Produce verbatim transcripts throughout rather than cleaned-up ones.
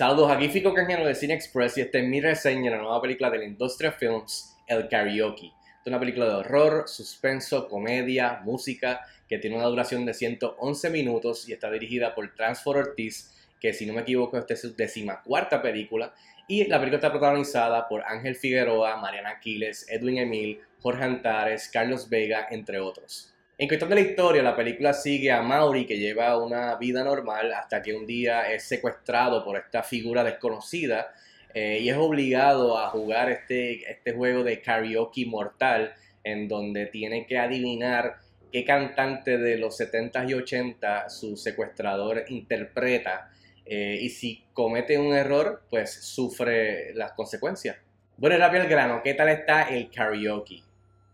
Saludos, aquí Fico Cangiano de Cine Express y esta es mi reseña de la nueva película de la Industria Films, El Karaoke. Es una película de horror, suspenso, comedia, música, que tiene una duración de ciento once minutos y está dirigida por Transford Ortiz, que si no me equivoco esta es su decimacuarta película. Y la película está protagonizada por Ángel Figueroa, Mariana Aquiles, Edwin Emil, Jorge Antares, Carlos Vega, entre otros. En cuestión de la historia, la película sigue a Mauri, que lleva una vida normal hasta que un día es secuestrado por esta figura desconocida eh, y es obligado a jugar este, este juego de karaoke mortal, en donde tiene que adivinar qué cantante de los setenta y ochenta su secuestrador interpreta eh, y si comete un error, pues sufre las consecuencias. Bueno, rápido al grano, ¿qué tal está El Karaoke?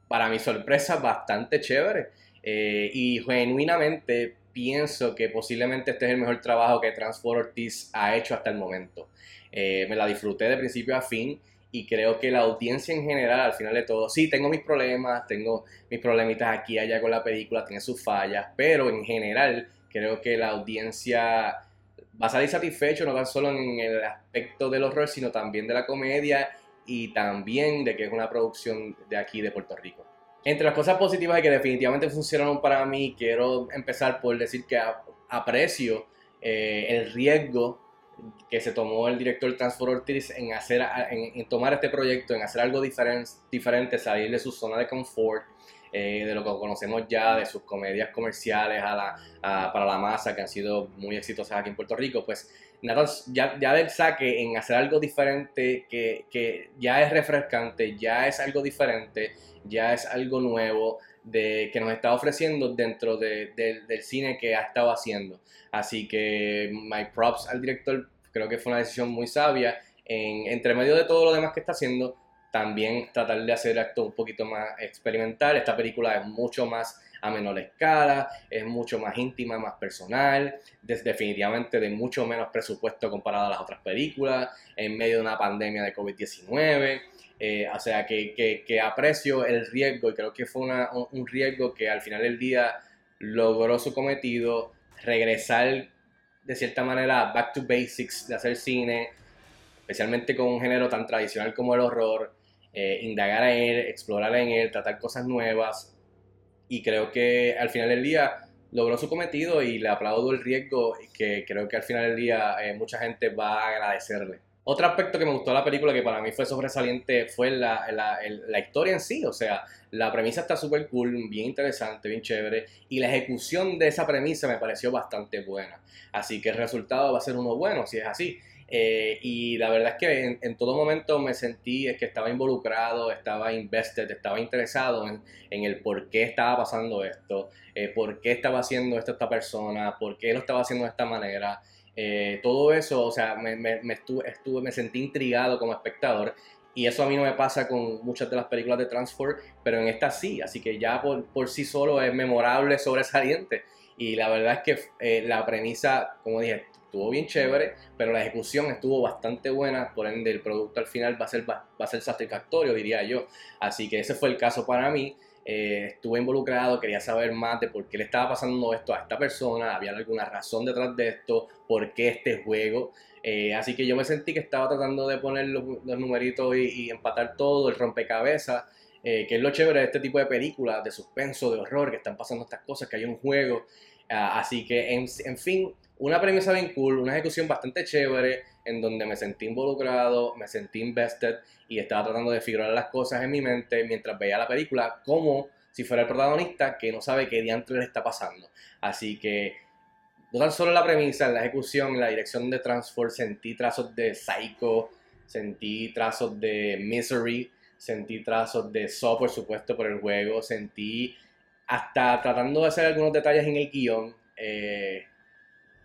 Para mi sorpresa, bastante chévere. Eh, y genuinamente pienso que posiblemente este es el mejor trabajo que Transford Ortiz ha hecho hasta el momento. Eh, me la disfruté de principio a fin y creo que la audiencia en general, al final de todo, sí, tengo mis problemas, tengo mis problemitas aquí y allá con la película, tiene sus fallas, pero en general creo que la audiencia va a salir satisfecho no tan solo en el aspecto del horror, sino también de la comedia y también de que es una producción de aquí de Puerto Rico. Entre las cosas positivas y que definitivamente funcionaron para mí, quiero empezar por decir que aprecio eh, el riesgo que se tomó el director Transford Ortiz en, hacer, en, en tomar este proyecto, en hacer algo diferen, diferente, salir de su zona de confort, eh, de lo que conocemos ya, de sus comedias comerciales a la, a, para la masa, que han sido muy exitosas aquí en Puerto Rico. Pues nada, ya, ya del saque en hacer algo diferente que, que ya es refrescante, ya es algo diferente, ya es algo nuevo de, que nos está ofreciendo dentro de, de, del cine que ha estado haciendo. Así que my props al director, creo que fue una decisión muy sabia. En, entre medio de todo lo demás que está haciendo, también tratar de hacer acto un poquito más experimental. Esta película es mucho más a menor escala, es mucho más íntima, más personal, des, definitivamente de mucho menos presupuesto comparado a las otras películas, en medio de una pandemia de COVID diecinueve. Eh, o sea que, que, que aprecio el riesgo y creo que fue una, un, un riesgo que al final del día logró su cometido, regresar de cierta manera back to basics de hacer cine, especialmente con un género tan tradicional como el horror, eh, indagar en él, explorar en él, tratar cosas nuevas, y creo que al final del día logró su cometido y le aplaudo el riesgo, que creo que al final del día eh, mucha gente va a agradecerle. Otro aspecto que me gustó de la película, que para mí fue sobresaliente, fue la, la, la historia en sí. O sea, la premisa está súper cool, bien interesante, bien chévere. Y la ejecución de esa premisa me pareció bastante buena. Así que el resultado va a ser uno bueno, si es así. Eh, y la verdad es que en, en todo momento me sentí es que estaba involucrado, estaba invested, estaba interesado en, en el por qué estaba pasando esto, eh, por qué estaba haciendo esto esta persona, por qué lo estaba haciendo de esta manera. Eh, todo eso, o sea, me, me, me, estuve, estuve, me sentí intrigado como espectador, y eso a mí no me pasa con muchas de las películas de Transford, pero en esta sí, así que ya por, por sí solo es memorable, sobresaliente, y la verdad es que eh, la premisa, como dije, estuvo bien chévere, pero la ejecución estuvo bastante buena, por ende el producto al final va a ser, va, va a ser satisfactorio, diría yo, así que ese fue el caso para mí. Eh, estuve involucrado, quería saber más de por qué le estaba pasando esto a esta persona, había alguna razón detrás de esto, por qué este juego, eh, así que yo me sentí que estaba tratando de poner los, los numeritos y, y empatar todo, el rompecabezas, eh, que es lo chévere de este tipo de películas, de suspenso, de horror, que están pasando estas cosas, que hay un juego, eh, así que en, en fin, una premisa bien cool, una ejecución bastante chévere, en donde me sentí involucrado, me sentí invested y estaba tratando de figurar las cosas en mi mente mientras veía la película, como si fuera el protagonista que no sabe qué diantre le está pasando. Así que no tan solo la premisa, en la ejecución, en la dirección de Transform, sentí trazos de Psycho, sentí trazos de Misery, sentí trazos de Saw, por supuesto, por el juego, sentí hasta tratando de hacer algunos detalles en el guión, eh,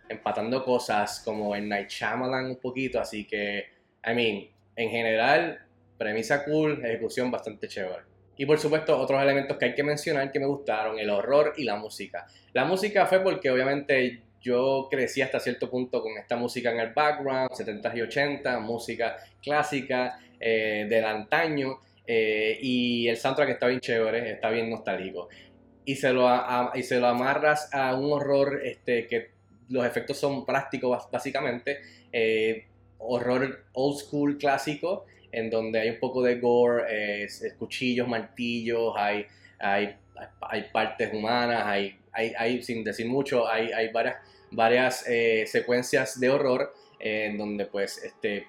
empatando cosas como en Night Shyamalan un poquito, así que, I mean, en general, premisa cool, ejecución bastante chévere. Y por supuesto, otros elementos que hay que mencionar que me gustaron, el horror y la música. La música fue porque obviamente yo crecí hasta cierto punto con esta música en el background, setenta y ochenta, música clásica, eh, del antaño, eh, y el soundtrack está bien chévere, está bien nostálgico. Y se lo, a, y se lo amarras a un horror este, que los efectos son prácticos básicamente, eh, horror old school clásico, en donde hay un poco de gore, eh, cuchillos, martillos, hay, hay, hay partes humanas, hay, hay, hay, sin decir mucho, hay, hay varias, varias eh, secuencias de horror, eh, en donde pues este,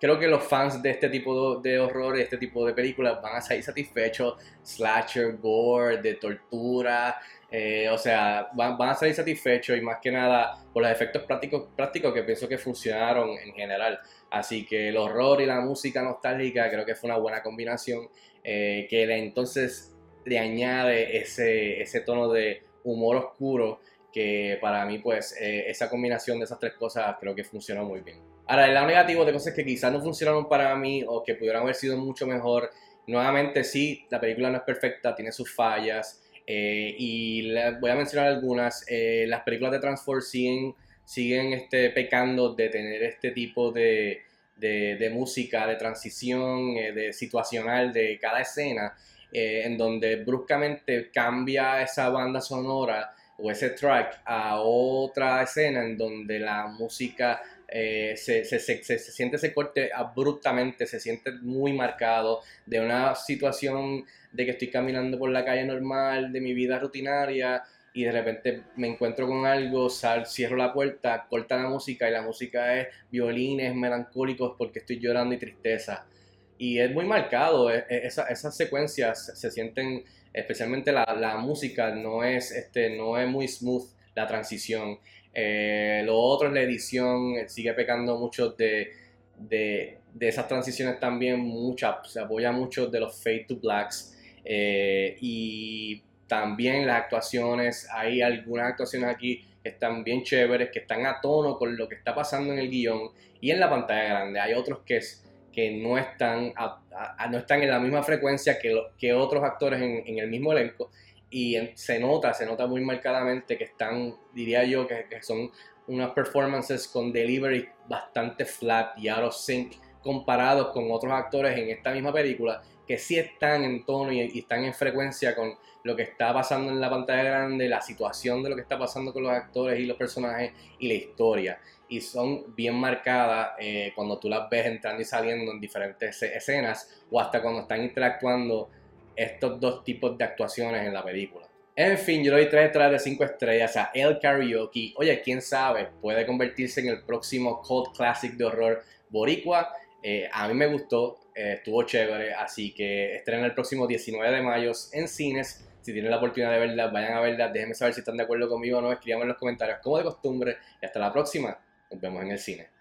creo que los fans de este tipo de horror, este tipo de películas, van a salir satisfechos. Slasher, gore, de tortura, eh, o sea, van, van a salir satisfechos, y más que nada por los efectos prácticos, prácticos que pienso que funcionaron en general. Así que el horror y la música nostálgica creo que fue una buena combinación, eh, que le, entonces le añade ese, ese tono de humor oscuro, que para mí pues eh, esa combinación de esas tres cosas creo que funcionó muy bien. Ahora, el lado negativo de cosas que quizás no funcionaron para mí o que pudieran haber sido mucho mejor, nuevamente sí, la película no es perfecta, tiene sus fallas, eh, y les voy a mencionar algunas. Eh, las películas de Transformers siguen, siguen este, pecando de tener este tipo de, de, de música, de transición, eh, de situacional de cada escena, eh, en donde bruscamente cambia esa banda sonora o ese track a otra escena en donde la música eh, se, se, se, se, se siente ese corte abruptamente, se siente muy marcado de una situación de que estoy caminando por la calle normal, de mi vida rutinaria, y de repente me encuentro con algo, sal, cierro la puerta, corta la música, y la música es violines melancólicos porque estoy llorando y tristeza. Y es muy marcado, es, es, esas secuencias se, se sienten... Especialmente la, la música no es, este, no es muy smooth, la transición. Eh, lo otro es la edición, sigue pecando mucho de, de, de esas transiciones también, mucha, se apoya mucho de los fade to blacks. Eh, y también las actuaciones, hay algunas actuaciones aquí que están bien chéveres, que están a tono con lo que está pasando en el guión y en la pantalla grande. Hay otros que es... que no están, a, a, no están en la misma frecuencia que, lo, que otros actores en, en el mismo elenco, y en, se nota, se nota muy marcadamente que están, diría yo, que, que son unas performances con delivery bastante flat y out of sync comparados con otros actores en esta misma película, que sí están en tono y, y están en frecuencia con lo que está pasando en la pantalla grande, la situación de lo que está pasando con los actores y los personajes y la historia. Y son bien marcadas eh, cuando tú las ves entrando y saliendo en diferentes escenas, o hasta cuando están interactuando estos dos tipos de actuaciones en la película. En fin, yo le doy tres estrellas de cinco estrellas a El Karaoke. Oye, quién sabe, puede convertirse en el próximo cult classic de horror boricua. Eh, a mí me gustó, eh, estuvo chévere, así que estrena el próximo diecinueve de mayo en cines. Si tienen la oportunidad de verla, vayan a verla. Déjenme saber si están de acuerdo conmigo o no, escríbanme en los comentarios como de costumbre. Y hasta la próxima. Nos vemos en el cine.